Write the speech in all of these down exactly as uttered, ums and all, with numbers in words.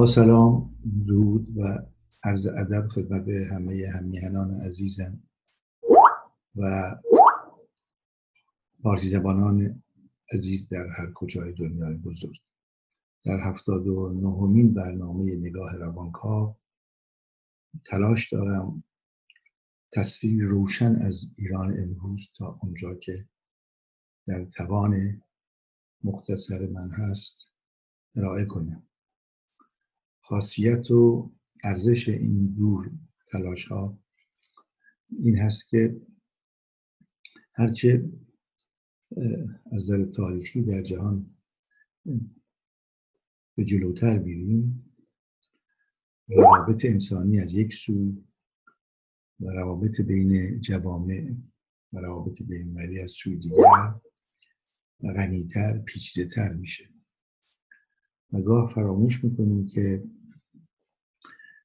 با سلام، درود و عرض ادب خدمت همه همیهنان عزیزم و فارسی زبانان عزیز در هر کجای دنیای بزرگ. در هفتاد و نهمین برنامه نگاه روانکاو تلاش دارم تصویر روشن از ایران امروز تا اونجا که در توان مختصر من هست ارائه کنم. خاصیت و ارزش این دور تلاش ها این هست که هرچه از نظر تاریخی در جهان به جلوتر میریم، روابط انسانی از یک سو و روابط بین جوامع و روابط بین المللی از سوی دیگر غنی‌تر، پیچیده‌تر میشه و گاه فراموش میکنیم که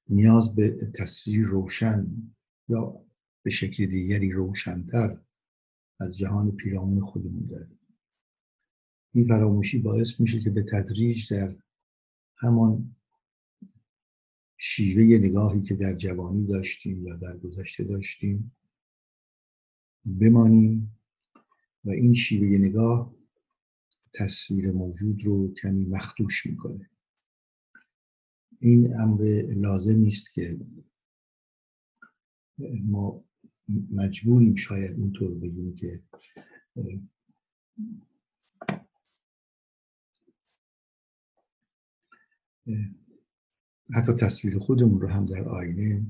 نیاز به تصویر روشن یا به شکل دیگری روشن‌تر از جهان پیرامون خودمون داریم. این فراموشی باعث میشه که به تدریج در همان شیوه نگاهی که در جوانی داشتیم یا در گذشته داشتیم بمانیم و این شیوه نگاه تصویر موجود رو کمی مخدوش میکنه. این امر لازمی است که ما مجبوریم شاید اینطور بگیم که حتی تصویر خودمون رو هم در آینه،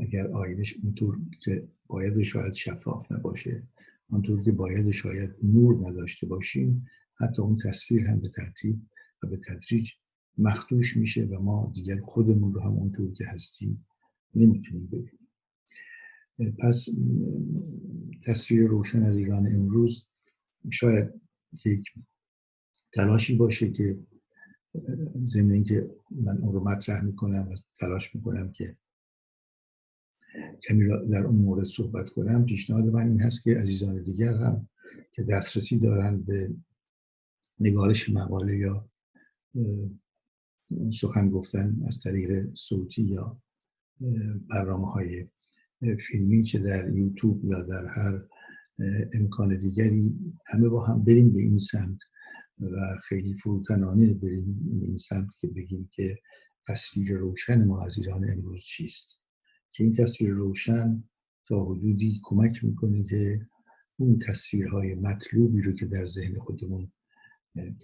اگر آینش اونطور که باید شاید شفاف نباشه، اونطور که باید شاید نور نداشته باشیم، حتی اون تصویر هم به ترتیب و به تدریج مخدوش میشه و ما دیگر خودمون رو هم اونطور که هستیم نمیتونیم ببینیم. پس تصویر روشن از ایران امروز شاید یک تلاشی باشه که ضمن اینکه من اون رو مطرح میکنم و تلاش میکنم که کمی در اون مورد صحبت کنم، پیشنهاد من این هست که عزیزان دیگر هم که دسترسی دارن به نگارش مقاله یا سخن گفتن از طریق صوتی یا برنامه های فیلمی چه در یوتیوب یا در هر امکان دیگری، همه با هم بریم به این سمت و خیلی فروتنانه بریم به این سمت که بگیم که تصویر روشن ما از ایران امروز چیست، که این تصویر روشن تا حدودی کمک میکنه که اون تصویرهای مطلوبی رو که در ذهن خودمون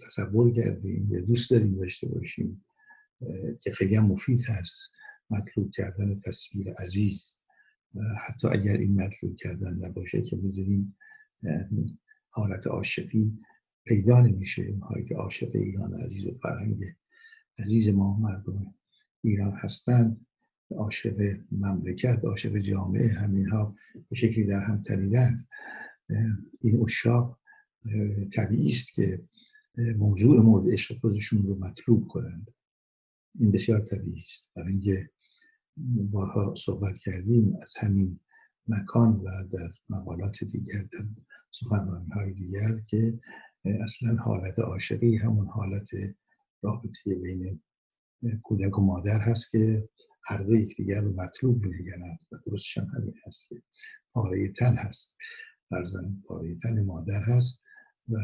تصور کردیم یا دوست داریم داشته باشیم که خیلی هم مفید هست، مطلوب کردن تصویر عزیز و حتی اگر این مطلوب کردن نباشه که میدونیم حالت عاشقی پیدا نمیشه. اینهایی که عاشق ایران عزیز و فرهنگ عزیز ما مردم ایران هستند، عاشق مملکت، عاشق جامعه، همینها به شکلی در هم تنیدند. این عشاق طبیعی است که موضوع مورد عشق خودشون رو مطلوب کنند. این بسیار طبیعی است، برای اینکه بارها صحبت کردیم از همین مکان و در مقالات دیگر، در سخنرانی‌های دیگر، که اصلا حالت عاشقی همون حالت رابطه بین کودک و مادر هست که هر دو یکدیگر رو مطلوب می‌گردند و درستش هم همین هست که پاره تن هست، فرزند پاره تن مادر هست و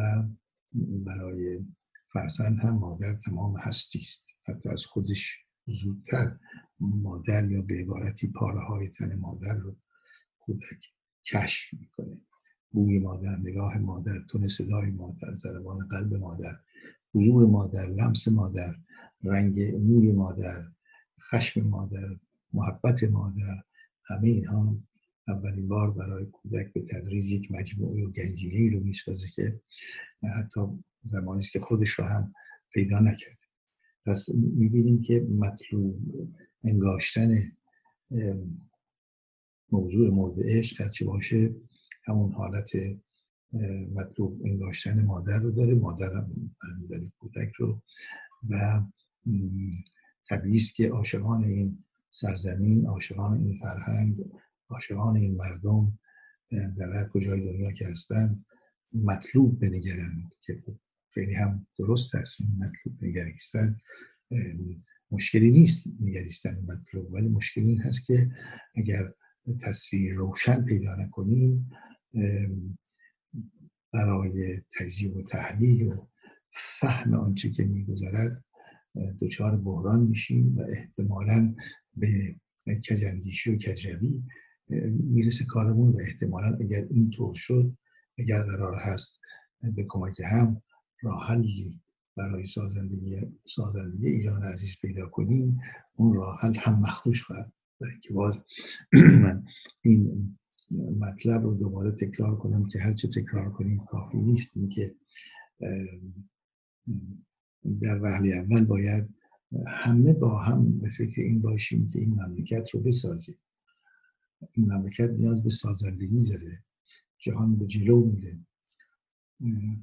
برای فرزند هم مادر تمام هستی است، حتی از خودش زودتر مادر یا به عبارتی پاره های تن مادر رو کودک کشف میکنه. بوی مادر، نگاه مادر، تون صدای مادر، ضربان قلب مادر، حضور مادر، لمس مادر، رنگ موی مادر، خشم مادر، محبت مادر، همه اینها اولین بار برای کودک به تدریج یک مجموعه و گنجینه‌ای رو میسازه که حتی زمانی است که خودش رو هم پیدا نکرده. پس میبینیم که مطلوب انگاشتن موضوع مورد عشق هرچی باشه همون حالت مطلوب انگاشتن مادر رو داره، مادر هم داره کودک رو، و طبیعی است که عاشقان این سرزمین، عاشقان این فرهنگ، عاشقان این مردم در هر کجای دنیا که هستند مطلوب بنگرند، که خیلی هم درست هست. این مطلوب بنگریستن مشکلی نیست نگریستن مطلوب، ولی مشکل این هست که اگر تصویر روشن پیدا نکنیم برای تجزیه و تحلیل و فهم آنچه که می‌گذرد دچار بحران میشیم و احتمالاً به کجندیشی و کجروی میرسه کارمون، و احتمالاً اگر این طور شد، اگر قرار هست به کمک هم راه حلی برای سازندگی سازندگی ایران عزیز پیدا کنیم، اون راه حل هم مخدوش خواهد. برای که باز من این مطلب رو دوباره تکرار کنم که هرچه تکرار کنیم کافی نیست، این که در وهله اول باید همه با هم به فکر این باشیم که این مملکت رو بسازیم. این مملکت نیاز به سازندگی داره، جهان به جلو میره،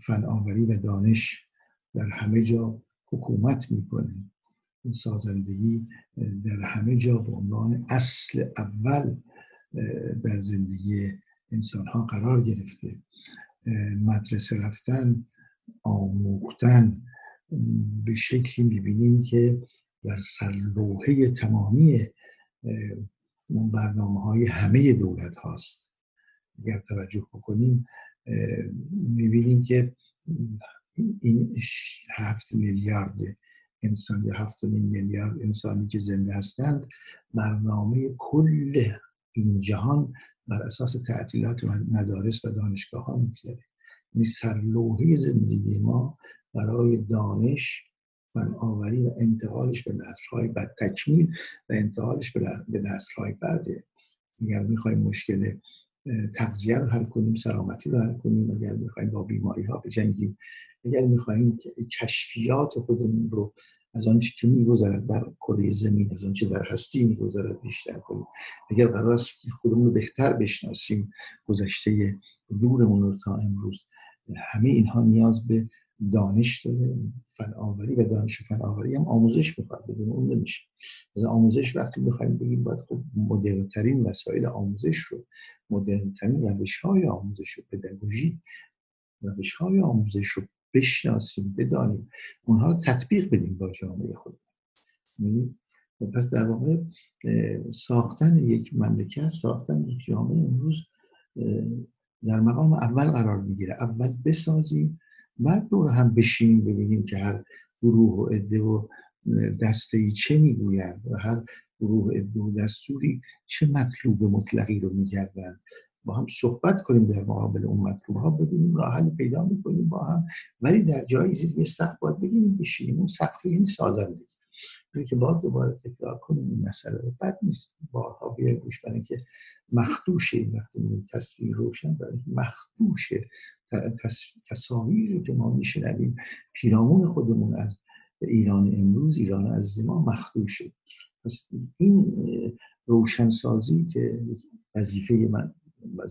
فناوری و دانش در همه جا حکومت میکنه، سازندگی در همه جا به عنوان اصل اول در زندگی انسان ها قرار گرفته. مدرسه رفتن، آموختن به شکلی میبینیم که در سرلوحه تمامی برنامه های همه دولت هاست. اگر توجه بکنیم میبینیم که این هفت میلیارد انسان یا هفت و نیم میلیارد انسانی که زنده هستند، برنامه کل این جهان بر اساس تعطیلات مدارس و دانشگاه ها میگذره. این سرلوحه زندگی ما برای دانش، فناوری و انتقالش به نسل‌های بعد، تکمیل و انتقالش به نسل‌های بعده. اگر میخوایم مشکل تغذیه رو حل کنیم، سلامتی رو حل کنیم، اگر میخوایم با بیماری‌ها بجنگیم، اگر میخوایم کشفیات خودمون رو از آنچه که می‌گذرد بر کره زمین، از آنچه در هستی می‌گذرد بیشتر کنیم، اگر قرار است که خودمون رو بهتر بشناسیم، گذشته دورمون رو تا امروز، همه اینها نیاز به دانش داره. فناوری و دانش فناوری هم آموزش می‌خواد، بدون اون نمیشه. از آموزش وقتی می‌خوایم بگیم باید خب مدرن‌ترین وسایل آموزش رو، مدرن‌ترین روش‌های آموزش رو، پداگوژی روش‌های آموزش رو بشناسیم، بدانیم، اونها رو تطبیق بدیم با جامعه خود. پس در واقع ساختن یک مملکت، ساختن یک جامعه امروز در مقام اول قرار می‌گیره. اول بسازیم، بعد دور هم بشینیم ببینیم که هر گروه و عده و دسته‌ای چه میگویند و هر گروه عده و دستوری چه مطلوب مطلقی رو میگردند. با هم صحبت کنیم در مقابل اون مطلوب‌ها، ببینیم راه حل پیدا می‌کنیم با هم، ولی در جایی زیر یه سقف باید بگیریم بشینیم. اون سقف یعنی سازندگی. یعنی که باید دوباره تکرار کنیم این مسئله رو، بد نیست بارها بیایم روش، برای اینکه مخدوشه. این وقتی می‌بینیم تصویر روشن، برای اینکه مخدوشه تصاویری که ما میشنویم، پیرامون خودمون از ایران امروز، ایران عزیز ما مخدوشه. پس این روشنسازی که وظیفه من،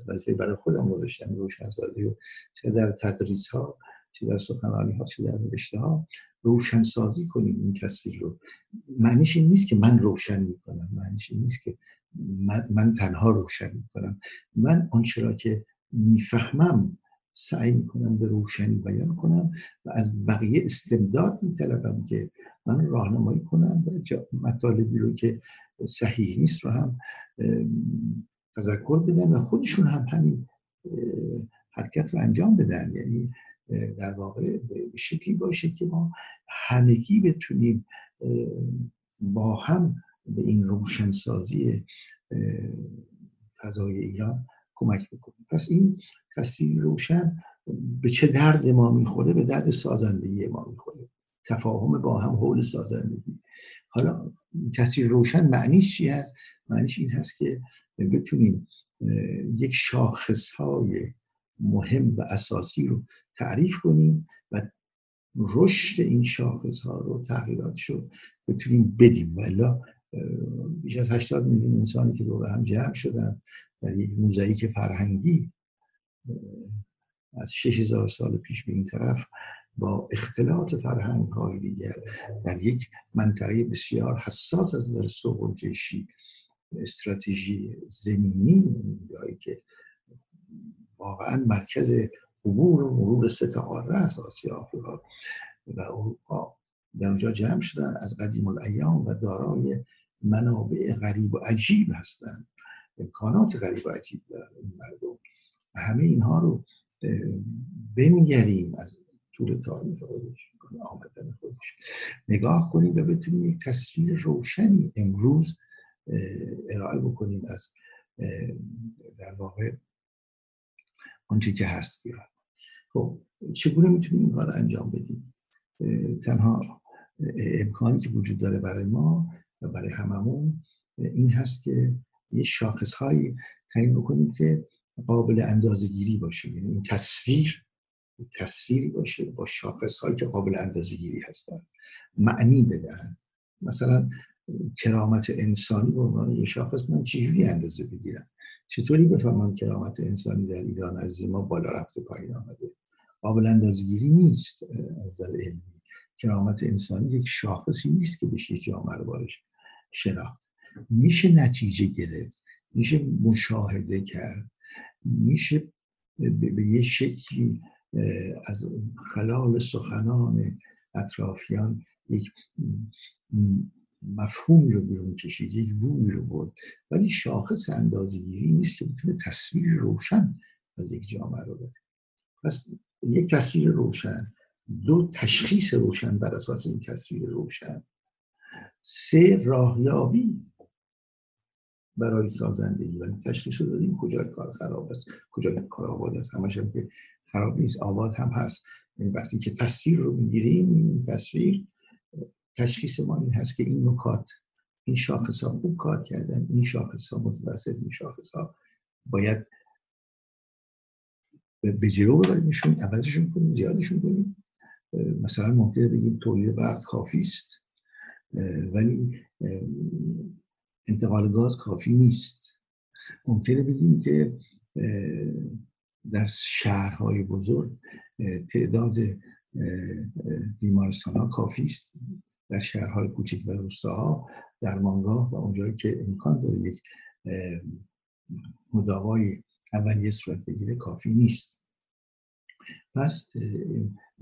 وظیفه برای خودم گذاشتم، روشنسازی رو چه در تدریس ها، چه در سخنرانی ها، چه در نوشته ها روشنسازی کنیم این تصویر رو. معنیش این نیست که من روشن میکنم، معنیش این نیست که من, من تنها روشن میکنم. من آنچه را که میفهمم سعی میکنم به روشنی بیان کنم و از بقیه استمداد میطلبم که من راهنمایی کنم و مطالبی رو که صحیح نیست رو هم تذکر بدن و خودشون هم همین حرکت رو انجام بدن. یعنی در واقع به شکلی باشه که ما همگی بتونیم با هم به این روشنسازی فضای ایران کمک بکنیم. پس این تصویر روشن به چه درد ما میخوره؟ به درد سازندگی ما میخوره، تفاهم با هم حول سازندگی. حالا تصویر روشن معنیش چی هست؟ معنیش این هست که بتونیم یک شاخصهای مهم و اساسی رو تعریف کنیم و رشد این شاخصها رو، تغییراتش رو بتونیم بدیم. والا بیش از هشتاد میلیون انسانی که دور هم جمع شدن در یک موزاییک فرهنگی از شش هزار سال پیش به این طرف، با اختلاط فرهنگ‌های دیگر، در یک منطقه بسیار حساس از نظر سوق‌جویی، استراتژی زمینی، جایی که واقعاً مرکز عبور و مرور سه قاره است، آسیا، آفریقا و اروپا، در اونجا جمع شدن از قدیم الایام و دارای منابع غریب و عجیب هستند، امکانات غریب و عجیب دارن این مردم. همه اینها رو بنگریم از طول تاریخ خودش، آمدن خودش، نگاه کنیم و بتونیم یک تصویر روشنی امروز ارائه بکنیم از در واقع آنچه که هست. خب چگونه میتونیم این کار رو انجام بدیم؟ تنها امکانی که وجود داره برای ما و برای هممون این هست که یه شاخص‌هایی تعیین بکنیم که قابل اندازه‌گیری باشه، یعنی این تصویر تصویری باشه با شاخص‌هایی که قابل اندازه‌گیری هستن، معنی بدن. مثلا کرامت انسانی به عنوان یه شاخص من چجوری اندازه بگیرم؟ چطوری بفهمم کرامت انسانی در ایران از ما بالا رفته پایین آمده؟ قابل اندازه‌گیری نیست از نظر علمی. کرامت انسانی یک شاخصی نیست که بشه جامعه رو باش شناخت. میشه نتیجه گرفت، میشه مشاهده کرد، میشه به یه شکلی از خلال سخنان اطرافیان یک مفهومی رو بیرون کشید، یک بومی رو برد، ولی شاخص اندازه‌گیری نیست که بتونه تصویر روشن از یک جامعه رو بده. پس یک تصویر روشن، دو تشخیص روشن بر اساس این تصویر روشن، سه راهیابی برای سازندگی. ولی تشخیص رو دادیم کجای کار خراب است، کجای کار آباد است. همش هم که خراب نیست، آباد هم هست. یعنی وقتی که تصویر رو میگیریم، این تصویر تشخیص ما این هست که این نکات، این شاخص ها خوب کار کردن، این شاخص ها متوسط، این شاخص ها باید به جلو ببریمشون، عوضشون کنیم، زیادشون کنیم. مثلا ممکنه بگیم تولید برق کافی است ولی انتقال گاز کافی نیست. ممکنه بگیم که در شهرهای بزرگ تعداد بیمارستان ها کافی است، در شهرهای کوچک و روستاها درمانگاه و اونجایی که امکان داره یک مداوای اولیه صورت بگیره کافی نیست. پس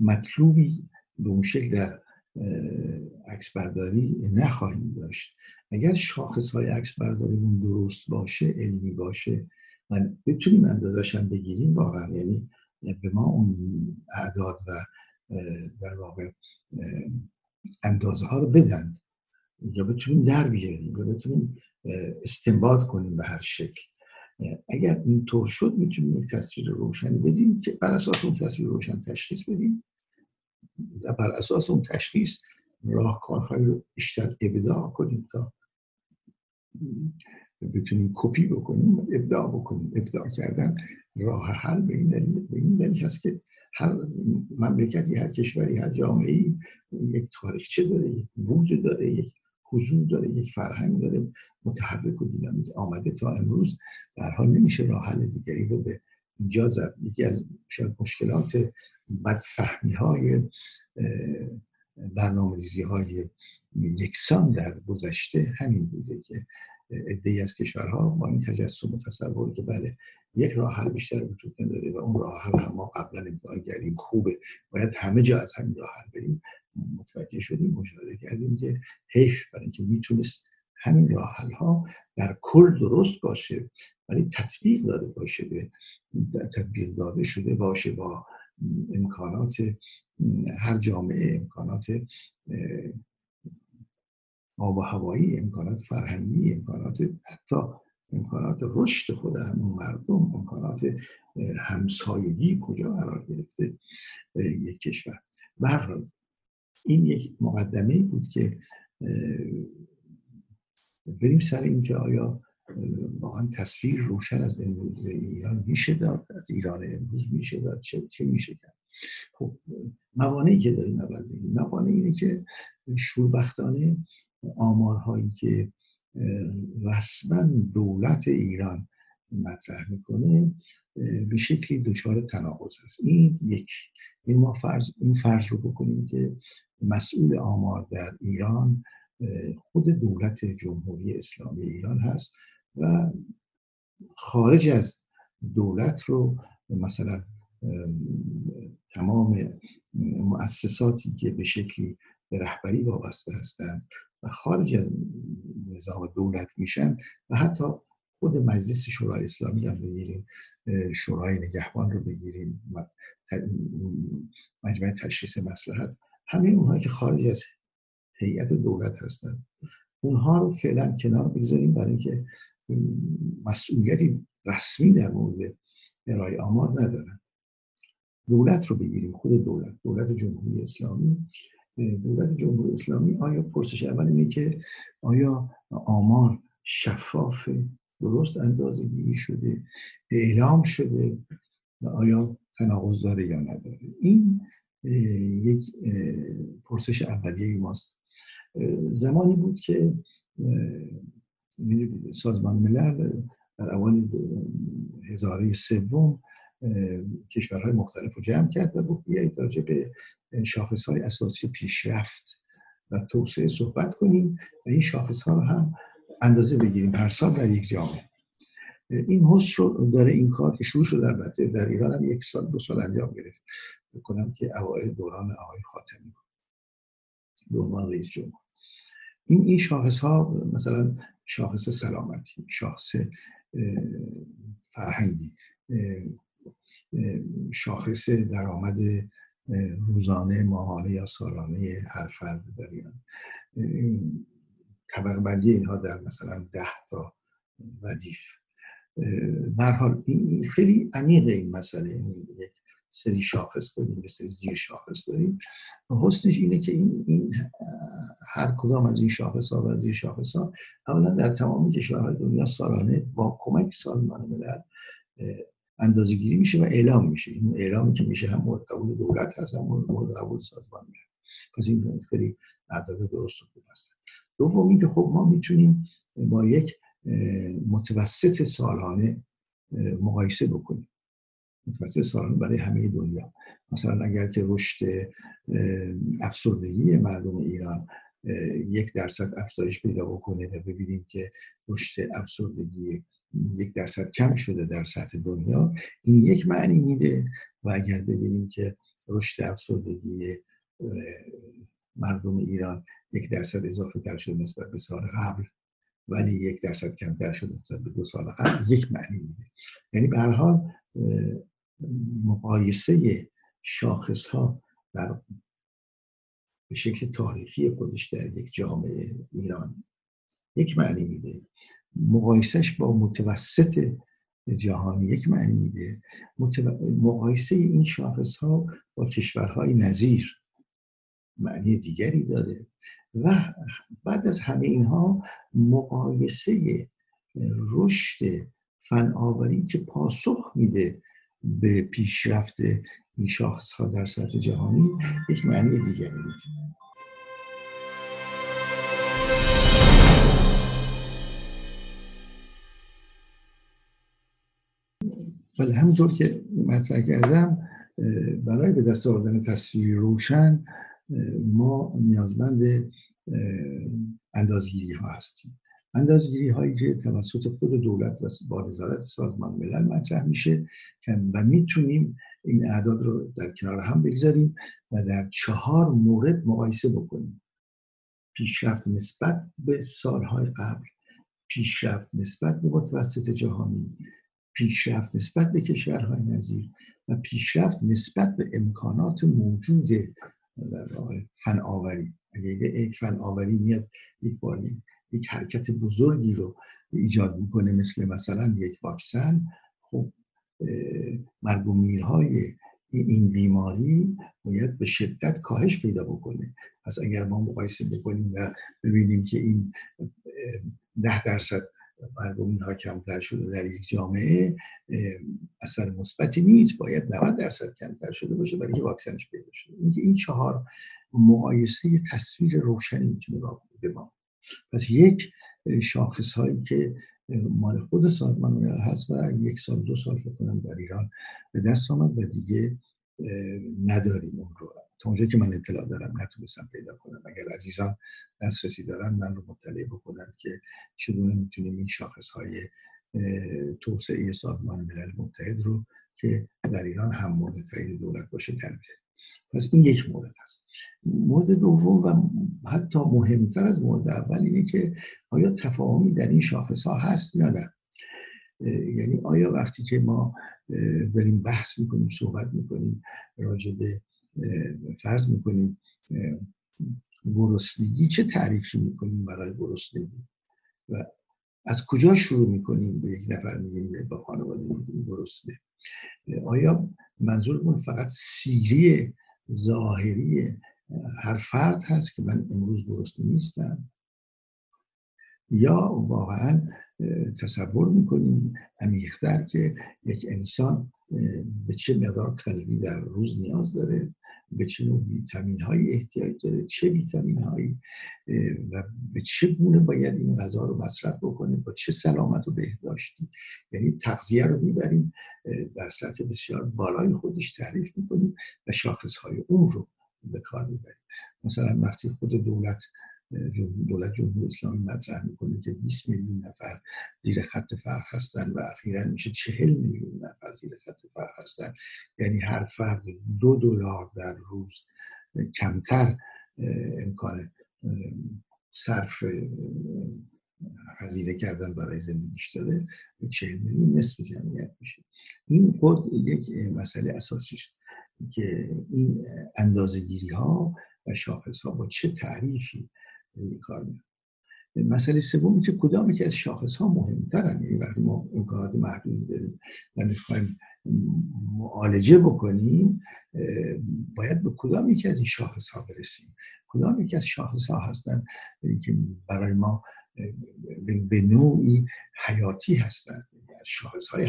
مطلوبی به اون شکل در عکس برداری نخواهیم داشت. اگر شاخص‌های عکس برداریمون درست باشه، علمی باشه و بتونیم اندازه‌اش هم بگیریم واقعا، یعنی به ما اون اعداد و در واقع اندازه ها رو بدن یا بتونیم در بیاریم یا بتونیم استنباط کنیم به هر شکل. اگر اینطور شد میتونیم یک تصویر روشنی بدیم که بر اساس اون تصویر روشن تشخیص بدیم و بر اساس اون تشخیص راهکارهایی رو بیشتر ابداع کنیم تا بتونیم کپی بکنیم و ابداع بکنیم. ابداع کردن راه حل به این دلیل به این دلیل هست که هر مملکتی، هر کشوری، هر جامعه‌ای یک تاریخچه داره، یک وجود داره، یک حضور داره، یک فرهنگ داره، متحرک و دینامیک آمده تا امروز. در حال نمیشه راه حل دیگری رو به اینجا زد. یکی از شاید مشکلات بدفهمی‌های برنامه‌ریزی‌های یکسان در گذشته همین بوده که عده‌ای از کشورها با این تجسم و تصور که بله یک راه حل بیشتر وجود نداره و اون راه حل هم ما قبلا ابداع کردیم، خوبه، باید همه جا از همین راه حل بریم، متوجه شدیم، مشاهده کردیم که حیف، برای اینکه میتونست همین راه حل ها در کل درست باشه ولی تطبیق داده باشه، به تطبیق داده شده باشه با امکانات هر جامعه، امکانات آب و هوایی، امکانات فرهنگی، امکانات حتی امکانات رشد خود همون مردم، امکانات همسایگی کجا قرار گرفته یک کشور. برحال این یک مقدمه بود که بریم سر این که آیا واقعا تصویر روشن از امروز ایران میشه داد، از ایران امروز میشه داد، چه چه میشه کرد. خب موانعی که داریم اول بگیم، موانع اینه که شوربختانه آمارهایی که رسما دولت ایران مطرح میکنه به شکلی دچار تناقض است. این یک این ما فرض این فرض رو بکنیم که مسئول آمار در ایران خود دولت جمهوری اسلامی ایران هست و خارج از دولت رو مثلا تمام مؤسساتی که به شکلی به رهبری وابسته هستند و خارج از نظام دولت میشن و حتی خود مجلس شورای اسلامی هم بگیریم، شورای نگهبان رو بگیریم و مجمع تشخیص مصلحت، همه اونها که خارج از هیئت دولت هستند اونها رو فعلا کنار بگذاریم برای اینکه مسئولیتی رسمی در مورد ارائه آمار ندارن. دولت رو بگیریم، خود دولت، دولت جمهوری اسلامی. دولت جمهوری اسلامی آیا پرسش اول اینه که آیا آمار شفاف، درست اندازه‌گیری شده، اعلام شده و آیا تناقض داره یا نداره؟ این یک پرسش اولیه ماست. زمانی بود که سازمان ملل در اول هزاره سوم کشورهای مختلف رو جمع کرد و گفت بیایید راجع به شاخص‌های اساسی پیشرفت و توسعه صحبت کنیم و این شاخص‌ها رو هم اندازه بگیریم هر سال در یک جامعه. این حس رو داره این کار که شروع شده، البته در ایران هم یک سال دو سال انجام گرفت، بکنم که اوایل دوران آقای خاتمی به عنوان رئیس جمهور. این این شاخص‌ها مثلا شاخص سلامتی، شاخص فرهنگی، شاخص درآمد روزانه، ماهانه یا سالانه هر فرد در ایران، طبقه بندی اینها در مثلا ده تا ردیف. به هر حال این خیلی عمیق این مسئله، این یک سری شاخص داریم، مثل زیر شاخص داریم. حسنش اینه که این, این هر کدام از این شاخص ها و زیر شاخص ها اولا در تمام کشورهای دنیا سالانه با کمک سازمان ملل اندازه‌گیری میشه و اعلام میشه. این اعلامی که میشه هم مورد قبول دولت هست هم مورد قبول سازمان ملل. پس این خیلی اعداد درست و خوب هست. دومی که خب ما میتونیم با یک متوسط سالانه مقایسه بکنیم، متوسط سالانه برای همه دنیا. مثلا اگر که رشد افسردگی مردم ایران یک درصد افزایش پیدا بکنه و ببینیم که رشد افسردگی یک درصد کم شده در سطح دنیا، این یک معنی میده. و اگر ببینیم که رشد افسردگی مردم ایران یک درصد اضافه تر شده نسبت به سال قبل ولی یک درصد کمتر شده نسبت به دو سال قبل، یک معنی میده. یعنی به هر حال مقایسه شاخص ها در به شکل تاریخی خودش در یک جامعه ایران یک معنی میده، مقایسهش با متوسط جهانی یک معنی میده، مقایسه این شاخص ها با کشورهای نظیر معنی دیگری داره و بعد از همه اینها مقایسه رشد فناوری که پاسخ میده به پیشرفت این شاخص ها در سطح جهانی یک معنی دیگری داره. ولی همونطور که مطرح کردم برای به دست آوردن تصویر روشن ما نیازمند اندازه‌گیری ها هستیم، اندازه‌گیری هایی که توسط خود دولت و با نظارت سازمان ملل مطرح میشه و میتونیم این اعداد رو در کنار هم بگذاریم و در چهار مورد مقایسه بکنیم: پیشرفت نسبت به سالهای قبل، پیشرفت نسبت به متوسط جهانی، پیشرفت نسبت به کشورهای نظیر و پیشرفت نسبت به امکانات موجود فناوری. اگه یک فناوری میاد یک بار یک حرکت بزرگی رو ایجاد میکنه مثل مثلا یک واکسن، خب مرگ و میرهای این بیماری باید به شدت کاهش پیدا بکنه. پس اگر ما مقایسه بکنیم و ببینیم که این ده درصد مرگومین ها کمتر شده در یک جامعه اثر مثبتی نیست، باید نود درصد کمتر شده باشه برای که واکسنش پیدا شده. این چهار مقایسه تصویر روشنی میتونه به ما. پس یک شاخص هایی که مال خود سازمان ملل هست و یک سال دو سال فکر کنم در ایران به دست آمد و دیگه نداریم اون رو، تا اونجایی که من اطلاع دارم نتونستم پیدا کنم. اگر عزیزان دسترسی دارن من رو مطلع بکنن که چگونه میتونیم این شاخصهای توسعه سازمان ملل متحد رو که در ایران هم مورد تایید دولت باشه در بیاریم. پس این یک مورد هست. مورد دوم و حتی مهمتر از مورد اول اینه که آیا تفاهمی در این شاخص ها هست یا نه؟ یعنی آیا وقتی که ما داریم بحث میکنیم، صحبت میکنیم، راجع به فرض میکنیم گرسنگی، چه تعریفی میکنیم برای گرسنگی و از کجا شروع میکنیم؟ به یک نفر میگیم، با خانواده میگیم گرسنه. آیا منظورمون فقط سیری ظاهری هر فرد هست که من امروز گرسنه نیستم، یا واقعا تصور میکنیم عمیق‌تر که یک انسان به چه مقدار کالری در روز نیاز داره، به چه نوع ویتامین هایی احتیاج داره، چه ویتامین هایی و به چه گونه باید این غذا رو مصرف بکنه، با چه سلامت و بهداشتی. یعنی تغذیه رو میبریم در سطح بسیار بالای خودش تعریف میکنیم و شاخص های اون رو به کار میبریم. مثلا وقتی خود دولت دولت جمهوری اسلامی مطرح میکنه که بیست میلیون نفر زیر خط فقر هستن و اخیراً میشه چهل میلیون نفر زیر خط فقر هستن، یعنی هر فرد دو دلار در روز کمتر امکان صرف هزینه کردن برای زندگیش داره، چهل میلیون نصف جمعیت میشه. این خود یک مسئله اساسی است که این اندازه‌گیری ها و شاخص ها با چه تعریفی این کار میاد. مسئله سومی که کدامی که از شاخص ها مهمترن، یعنی وقتی ما امکانات محدودی داریم و میخوایم معالجه بکنیم باید به کدامی که از این شاخص ها برسیم. کدامی که از شاخص ها هستن که برای ما به نوعی حیاتی هستن. از شاخص های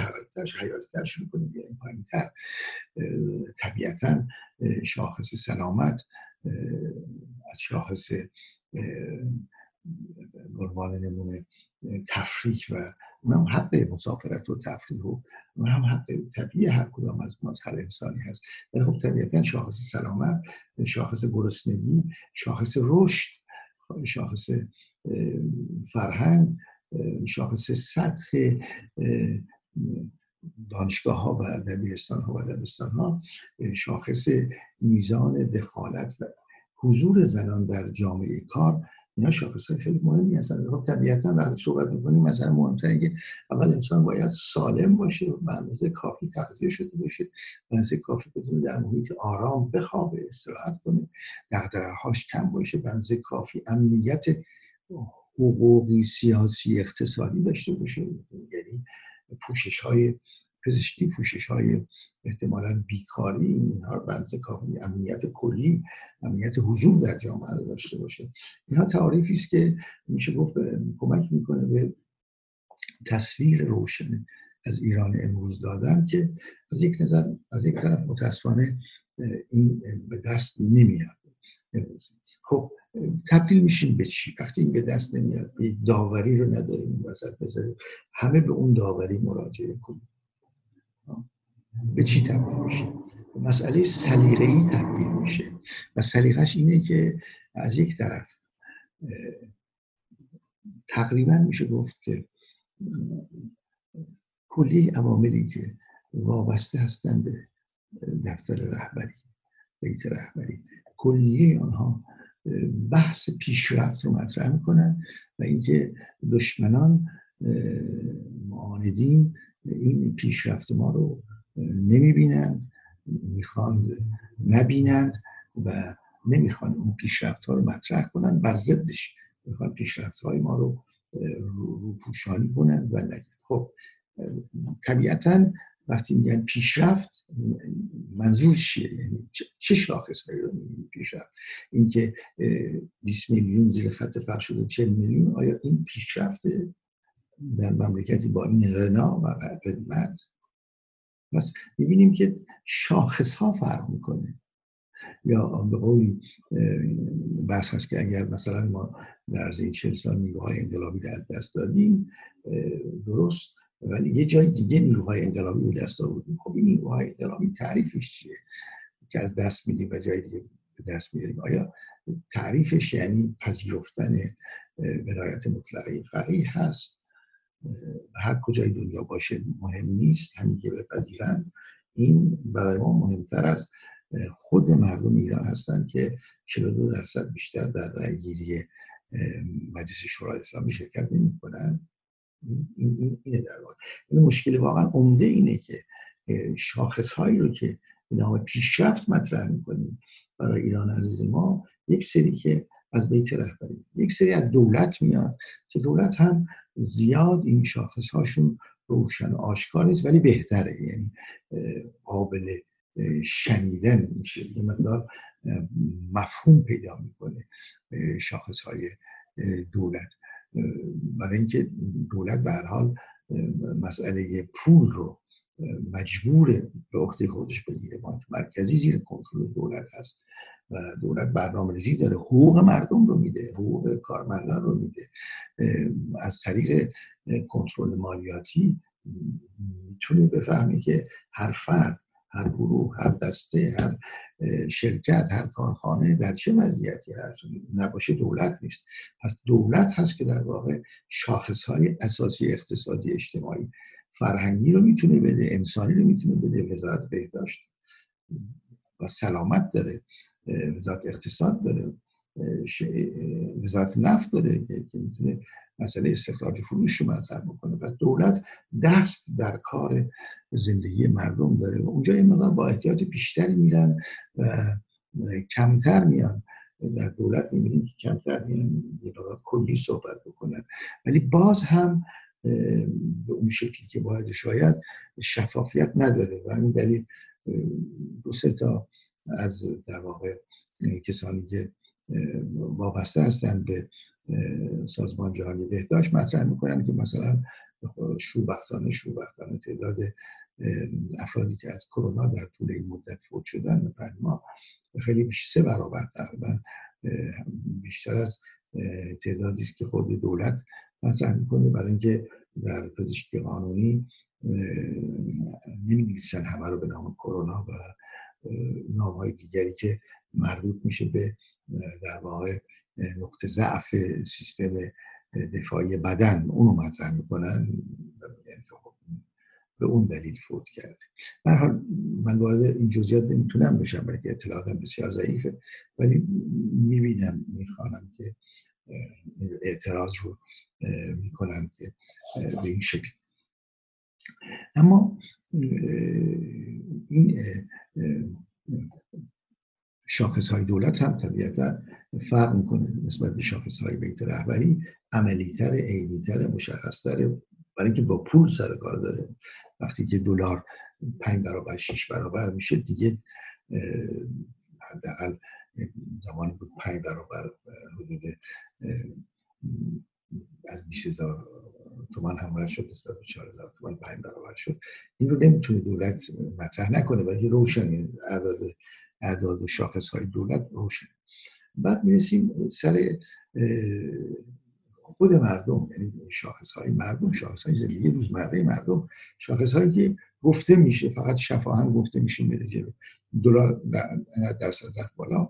حیاتی تر شروع کنیم بیاییم پایین تر. طبیعتا شاخص سلامت از شاخص گروان نمونه تفریح و اونم حق مسافرت و تفریح و اونم حق طبیعی هر کدام از ما، هر انسانی هست. ولی خب طبیعتا شاخص سلامت، شاخص گرسنگی، شاخص رشد، شاخص فرهنگ، شاخص سطح دانشگاه ها و دبیرستان ها و دبیرستان ها، شاخص میزان دخالت و حضور زنان در جامعه کار، اینا شاخص‌های خیلی مهمی هستن. خب طبیعتاً وقتی صحبت می‌کنیم مثلا مهم‌تره که اول انسان باید سالم باشه و به اندازه کافی تغذیه شده باشه، به اندازه کافی بتونه در محیط آرام بخوابه، استراحت کنه، دغدغه‌هاش کم باشه، به اندازه کافی امنیت حقوقی، سیاسی، اقتصادی داشته باشه. یعنی پوشش‌های پزشکی، پوشش‌های احتمالاً بیکاری، اینها رو بنز کافی، امنیت کلی، امنیت حضور در جامعه رو داشته باشه. اینها تعاریفی است که میشه گفت کمک میکنه به تصویر روشن از ایران امروز دادن که از یک نظر از یک طرف متاسفانه این به دست نمیاد امروز. خب تبدیل میشیم به چی؟ وقتی این به دست نمیاد، یک داوری رو نداریم وسط بذاریم، همه به اون داوری مراجعه کنیم، به چی تبدیل میشه؟ مسئله سلیقه‌ای تبدیل میشه و سلیقه‌اش اینه که از یک طرف تقریبا میشه گفت که کلی عواملی که وابسته هستند به دفتر رهبری، بیت رهبری، کلیه آنها بحث پیشرفت رو مطرح میکنن و اینکه دشمنان، معاندین این پیشرفت ما رو نمیبینند، میخوان نبینند و نمیخوان اون پیشرفت ها رو مطرح کنند، بر ضدش میخوان پیشرفت های ما رو روپوشانی کنند و نگید. خب طبیعتاً وقتی میگن پیشرفت منظور چیه؟ یعنی چه شاخص هایی رو میگن پیشرفت؟ این که بیست میلیون زیر خط فقر شده چهل میلیون، آیا این پیشرفته در مملکتی با این غنا و قدمت؟ بس میبینیم که شاخص ها فرق میکنه. یا به قولی بحث هست که اگر مثلا ما در عرض این چهل سال نیروهای انقلابی رو از دست دادیم، درست، ولی یه جای دیگه نیروهای انقلابی رو دست آوردیم، خب این نیروهای انقلابی تعریفش چیه که از دست میدیم و جای دیگه به دست میاریم؟ آیا تعریفش یعنی پذیرفتن ولایت مطلقه فقیه هست؟ هر کجای دنیا باشه مهم نیست، همین که بپذیرند. این برای ما مهمتر از خود مردم ایران هستند که چهل و دو درصد بیشتر در رأی‌گیری مجلس شورای اسلامی شرکت نمی‌کنند. این اینه در واقع. این مشکل واقعا عمده اینه که شاخص‌هایی رو که به نام پیشرفت مطرح می‌کنیم برای ایران عزیز ما، یک سری که از بیت رهبری، یک سری از دولت میاد که دولت هم زیاد این شاخص‌هاشون روشن و آشکار نیست، ولی بهتره، یعنی قابل شنیدن میشه، یه مقدار مفهوم پیدا میکنه شاخص‌های دولت، برای اینکه دولت به هر حال مسئله پول رو مجبور به عهده خودش بگیره. بانک مرکزی زیر کنترل دولت هست و دولت برنامه‌ریزی داره، حقوق مردم رو میده، حقوق کارمندان رو میده، از طریق کنترل مالیاتی میتونه بفهمه که هر فرد، هر گروه، هر دسته، هر شرکت، هر کارخانه در چه وضعیتی هست. نباشه دولت نیست. پس دولت هست که در واقع شاخص‌های اساسی اقتصادی، اجتماعی، فرهنگی رو میتونه بده، انسانی رو میتونه بده. وزارت بهداشت و سلامت داره، وزارت اقتصاد داره، وزارت نفت داره که میتونه مسئله استخراج فروش رو مطرح بکنه. و دولت دست در کار زندگی مردم داره و اونجا این مقدار با احتیاط بیشتری میرن و کمتر میان در دولت میبینیم که کمتر میان یه مقدار کلی صحبت بکنن، ولی باز هم به اون شکلی که باید شاید شفافیت نداره. و همین دلیل دو سه تا از در واقع کسانی که وابسته هستن به سازمان جهانی بهداشت مطرح میکنن که مثلا شوبختانه شوبختانه تعداد افرادی که از کرونا در طول این مدت فوت شدن پنج ماه خیلی بیش سه برابر تقریبا بیشتر از تعدادی است که خود دولت مطرح میکنه، برای اینکه در پزشکی قانونی نمی‌نویسن همه رو به نام کرونا و نام‌های دیگری که مربوط میشه به در واقع نقطه ضعف سیستم دفاعی بدن، اونو مطرح میکنن، به اون دلیل فوت کرده. به هر حال من وارد این جزئیات نمیتونم بشم برای که اطلاعاتم بسیار ضعیفه، ولی میبینم میخوانم که اعتراض رو میکنن که به این شکل. اما این شاخص‌های دولت هم طبیعتاً فرق میکنه نسبت به شاخص‌های بیت رهبری، عملی‌تر، عینی‌تر، مشخص‌تر، برای اینکه با پول سر کار داره. وقتی که دلار پنج برابر، شش برابر میشه، دیگه حداقل زمانی بود پنج برابر حدود از بیست هزار تومان همراه شد، تا چهار هزار تومان پنج برابر شد. این رو نمیتونه دولت مطرح نکنه، برای روشن اعداد اعداد و شاخص‌های دولت روشن. بعد می‌رسیم سر خود مردم، یعنی شاخص‌های مردم، شاخص‌های زندگی روزمره مردم، شاخص‌هایی که گفته میشه، فقط شفاهن گفته میشه میره جلو. دلار درصد رفت بالا،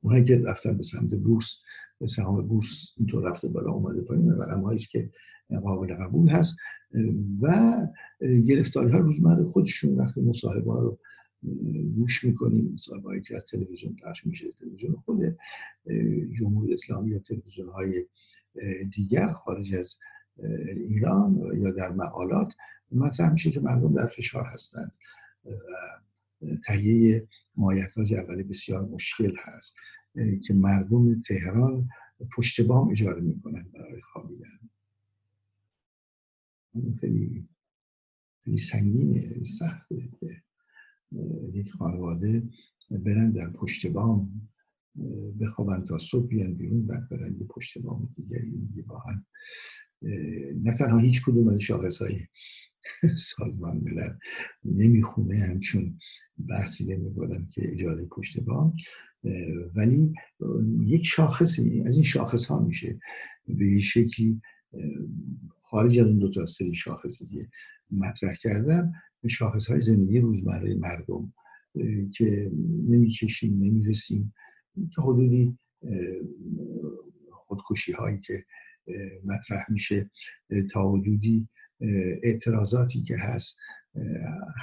اونایی که رفتن به سمت بورس، به سهم بورس اینطور رفته بالا اومده پایین، رقم‌هایی که قابل قبول هست. و گرفتاری‌ها روزمره خودشون، وقتی مصاحبه‌ها رو گوش میکنیم، مصاحبه‌هایی که از تلویزیون پخش میشه، تلویزیون خود جمهوری اسلامی یا تلویزیون‌های دیگر خارج از ایران یا در مقالات مطرح میشه که مردم در فشار هستند و تهیه مایحتاج اولیه بسیار مشکل هست که مردم تهران پشت بام اجاره میکنند برای خوابیدن. خیلی خیلی سنگینه، سخته که یک خانواده برن در پشت بام بخوابن تا صبح بیان بیرون، بعد برن یه پشت بام دیگری دیگه با هم. نه تنها هیچ کدوم از شاخص‌های سازمان ملل نمیخونه، همچون بحثی نمیبردن که اجاره پشت بام، ولی یک شاخصی از این شاخص‌ها میشه به شکلی خارج از اون دو تا سری شاخصی که مطرح کردم، شاخص‌های زندگی روزمره مردم که نمی‌کشیم، نمی‌رسیم، تا حدودی خودکشی‌هایی که مطرح میشه، تا حدودی اعتراضاتی که هست،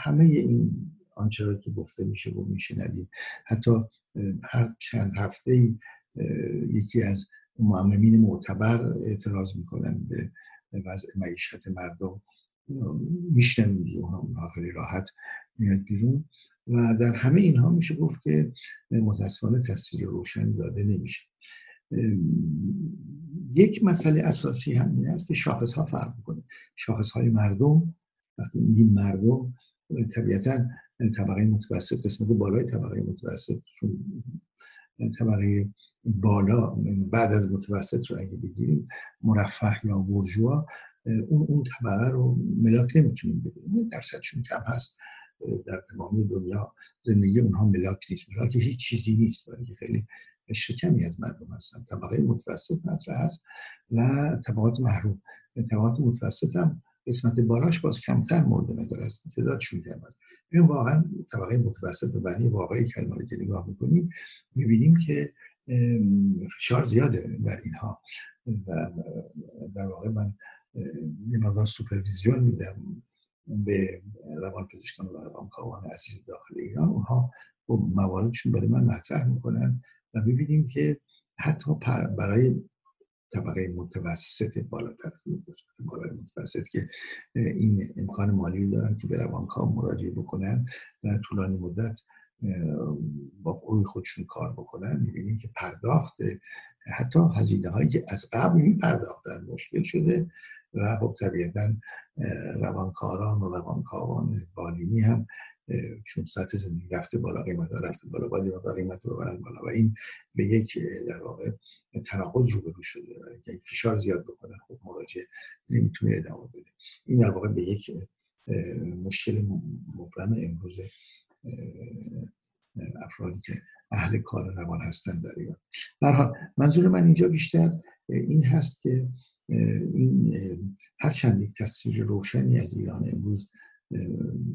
همه این آنچه را که گفته میشه و میشنویم. حتی هر چند هفته‌ای یکی از معممین معتبر اعتراض میکنن به وضع معیشت مردم، میشنویم اونها خیلی راحت میاد بیرون و در همه اینها میشه گفت که متاسفانه تصویر روشن داده نمیشه. یک مسئله اساسی هم این است که شاخص ها فرق میکنه. شاخص های مردم، وقتی میگیم مردم طبیعتاً طبقه متوسط، قسمت بالای طبقه متوسط، چون طبقه بالا بعد از متوسط رو اگه بگیریم مرفه یا بورژوا، اون اون طبقه رو ملاک نمیتونیم بگیریم، درصدشون کم هست. در تمامی دنیا زندگی اونها ملاک نیست، ملاک هیچ چیزی نیست، ولی خیلی قشر کمی از مردم هستن. طبقه متوسط مطرح هست و طبقات محروم. طبقات متوسط هم قسمت بالاش باز کمتر مورد نظر است، تعدادشون کم است. ببین واقعا طبقه متوسط به معنی واقعی کلمه رو که نگاه میکنیم میبینیم که فشار زیاده در اینها و در واقع من یه مقدار سوپرویزیون میدم به روانپزشکان و روانکاوان عزیز داخل ایران. اونها با مواردشون برای من مطرح میکنن و میبینیم که حتی برای طبقه متوسط بالاتر بالای متوسط که این امکان مالی دارن که به روانکاو مراجعه بکنن و طولانی مدت با روی خودشون کار بکنن، میبینیم که پرداخت حتی هزینه هایی که از قبل میپرداختن مشکل شده و خب طبیعتاً روانکاران و روانکاوان بالینی هم چون سطح زندگی رفته بالا، قیمت ها رفته بالا، باید این قیمت رو ببرن بالا و این به یک در واقع تناقض روبرو شده. اگه فشار زیاد بکنن خب مراجع نمیتونه ادامه بده. این در واقع به یک مشکل مبرم امروز افرادی که اهل کار روان هستند در ایران. به هر حال منظور من اینجا بیشتر این هست که این هرچند یک تصویر روشنی از ایران امروز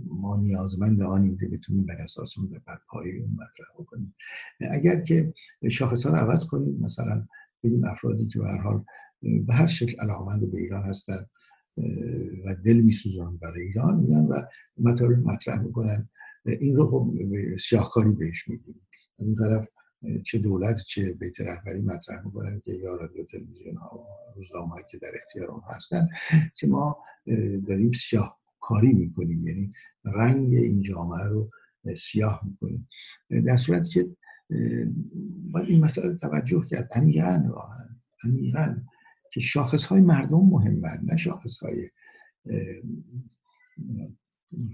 ما نیازمند آنیم که بتونیم بر اساس اون بر پایه اون مطرح بکنیم. اگر که شاخص‌ها رو عوض کنیم، مثلا بگیم افرادی که به هر حال به هر شکل علاقه‌مند به ایران هستند و دل می‌سوزن برای ایران میان و مطالب مطرح میکنن، این رو سیاه‌کاری بهش میگیم. از اون طرف چه دولت چه بیت رهبری مطرح می‌کنن که یا رادیو تلویزیون‌ها و روزنامه‌هایی که در اختیار اون هستن که ما داریم سیاه کاری میکنیم، یعنی رنگ این جامعه رو سیاه میکنیم، در صورتی که باید این مسئله رو توجه کرد عمیقاً واقعاً عمیقاً که شاخصهای مردم مهمن، نه شاخصهای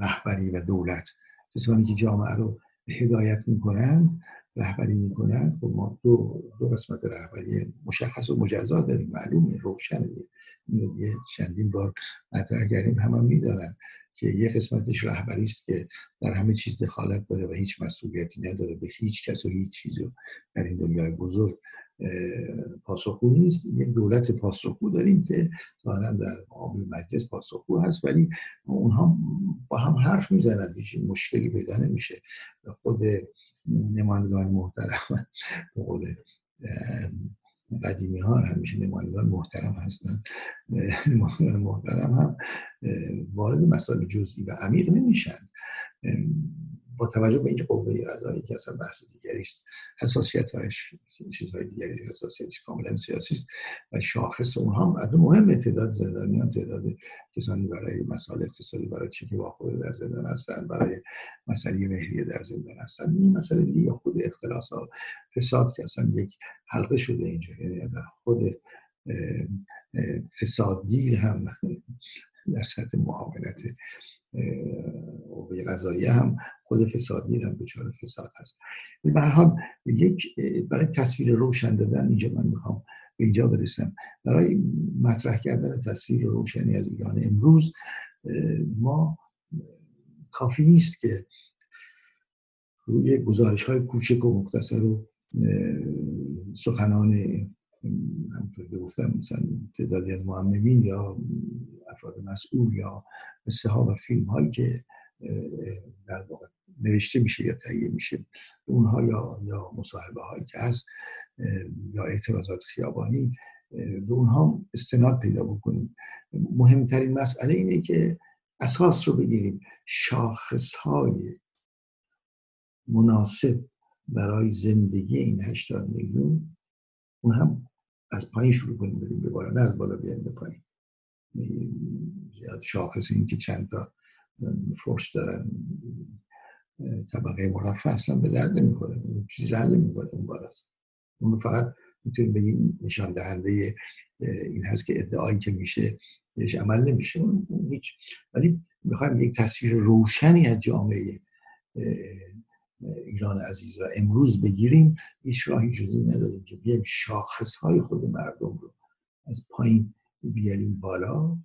رهبری و دولت. کسانی که جامعه رو هدایت میکنند، رهبری میکنند، خب ما دو دو قسمت رهبری مشخص و مجزا داریم، معلومه، روشنه، یه چندین بار مطرح کردیم، همه میدارن که یه قسمتش رهبری است که در همه چیز دخالت داره و هیچ مسئولیتی نداره، به هیچ کس و هیچ چیزو در این دنیای بزرگ پاسخگو نیست. یک دولت پاسخگو داریم که ظاهرا در معامل مجلس پاسخگو هست، ولی اونها با هم حرف میزنن، هیچ مشکلی پیدا نمیشه. خود نمایندگان محترم به قول قدیمی ها همیشه نمایندگان محترم هستند. نمایندگان محترم هم وارد مسائل جزئی و عمیق نمیشن، با توجه به اینکه قوه قضایی که اصلا بحث دیگری است، حساسیت‌هاش چیزهای دیگری، حساسیتش کاملا سیاسی است و شاخص اونها هم عدد مهم تعداد زندانیان، تعداد کسانی برای مسائل اقتصادی، برای چی که واقعه در زندان هستند، برای مسئله مهریه در زندان هستند، این مسئله دیگه یا خود اختلاس ها، فساد که اصلا یک حلقه شده اینجا، یعنی در خود فسادگیر هم در سطح معاونت و به قضایی هم خود فساد میرم بچاره فساد هست. به هر حال یک برای تصویر روشن دادن اینجا من میخوام به اینجا برسم. برای مطرح کردن تصویر روشنی از ایران امروز ما کافی نیست که روی گزارش های کوچک و مختصر و سخنان همونطور که گفتم مثلا تعدادی از معممین یا افراد مسئول یا قصه ها و فیلم هایی که در واقع نوشته میشه یا تهیه میشه اونها یا یا مصاحبه هایی که هست یا اعتراضات خیابانی به اونها استناد پیدا بکنیم. مهمترین مسئله اینه که اساس رو بگیریم، شاخص های مناسب برای زندگی این هشتاد میلیون، اون هم از پایین شروع کنیم بریم به بالا، نه از بالا بیاریم به پایین. شاخص این که چند تا فرش دارن طبقه مرفه اصلا به درد نمی‌خوره، چیزی رو حل نمی‌کنه اون بالاست. اون فقط میتونیم بگیم نشان دهنده این هست که ادعایی که میشه بهش عمل نمیشه اون هیچ. ولی میخوایم یک تصویر روشنی از جامعه ایران عزیز و امروز بگیریم، هیچ راهی جزی نداریم که بیایم شاخصهای خود مردم رو از پایین بیاریم بالا،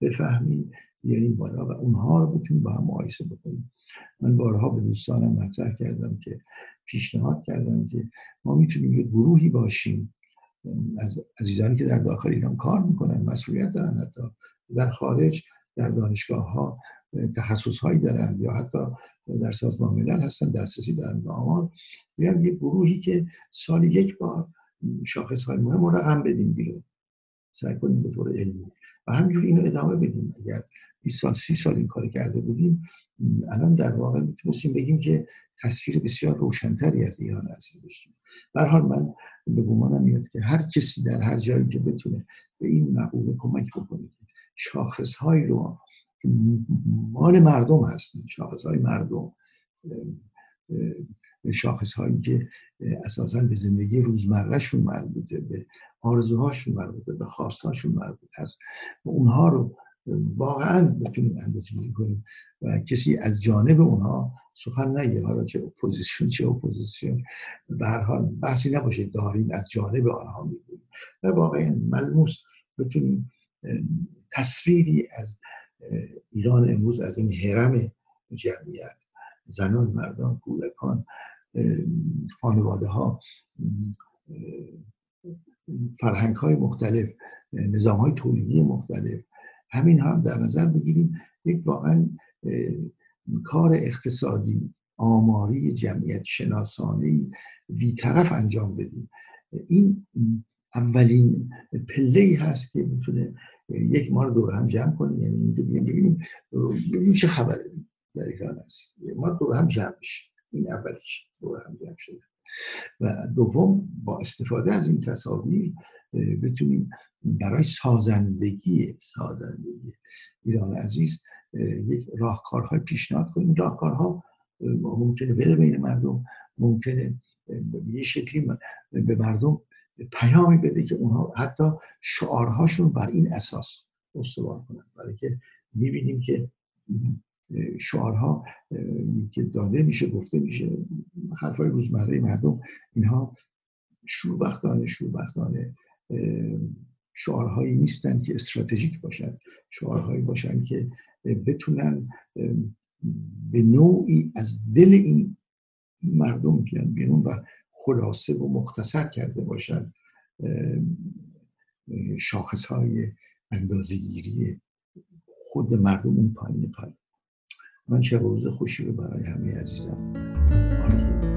بفهمیم، بیاریم بالا و اونها رو بتونیم با هم مقایسه بکنیم. من بارها به دوستانم مطرح کردم که پیشنهاد کردم که ما میتونیم یه گروهی باشیم از عزیزانی که در داخل ایران کار میکنن، مسئولیت دارن، حتی در خارج در دانشگاه ها تخصص هایی دارن یا حتی در سازمان ملل هستن، دسترسی دارن به آمار، بیان یه گروهی که سالی یک بار شاخص های مهم رو رقم بدیم بیرون، سعی کنیم به طور علمی و همینجور اینو ادامه بدیم. اگر بیست سال سی سال این کار کرده بودیم، الان در واقع میتونستیم بگیم که تصویر بسیار روشن‌تری از ایران عزیز داشتیم. به هر حال من به گمانم میاد که هر کسی در هر جایی که بتونه به این مقوله کمک بکنه، شاخص‌های رو مال مردم هستن، شاخص‌های مردم، شاخص‌هایی که اساساً به زندگی روزمره‌شون مربوطه، به آرزوهاشون مربوطه، به خواستهاشون مربوط هست و اونها رو واقعاً بتونیم اندازه‌گیری کنیم و کسی از جانب اونها سخن نگه، حالا چه اپوزیسیون چه اپوزیسیون، به هر حال بحثی نباشه داریم از جانب آنها میگوییم و واقعاً ملموس بتونیم تصویری از ایران امروز، از این هرم جمعیت، زنان، مردان، کودکان، خانواده ها، فرهنگ های مختلف، نظام های تولیدی مختلف، همین هم در نظر بگیریم، یک واقعا کار اقتصادی، آماری، جمعیت شناسانه‌ای بی‌طرف انجام بدیم. این اولین پله‌ای هست که میتونه یک ما رو دور هم جمع کنه، یعنی اینکه ببینیم ببینیم چه خبره در ایران هست، ما دور هم جمع بشیم. این اولیش دور هم جمع شده و دوم با استفاده از این تصاویر بتونیم برای سازندگی سازندگی ایران عزیز یک راهکارهای پیشنهاد کنیم. راهکارها ممکنه بره بین مردم، ممکنه یه شکلی به مردم پیامی بده که اونها حتی شعارهاشون بر این اساس استوار کنن، برای که می‌بینیم که شعارها که داده میشه، گفته میشه، حرفای روزمره مردم، اینها شوربختانه شوربختانه شعارهایی نیستن که استراتژیک باشن، شعارهایی باشن که بتونن به نوعی از دل این مردم بیان بیرون و خلاصه و مختصر کرده باشن شاخصهای اندازه‌گیری خود مردم اون پایین پایین. من شب و روز خوشی رو برای همه عزیزان آرزو می‌کنم.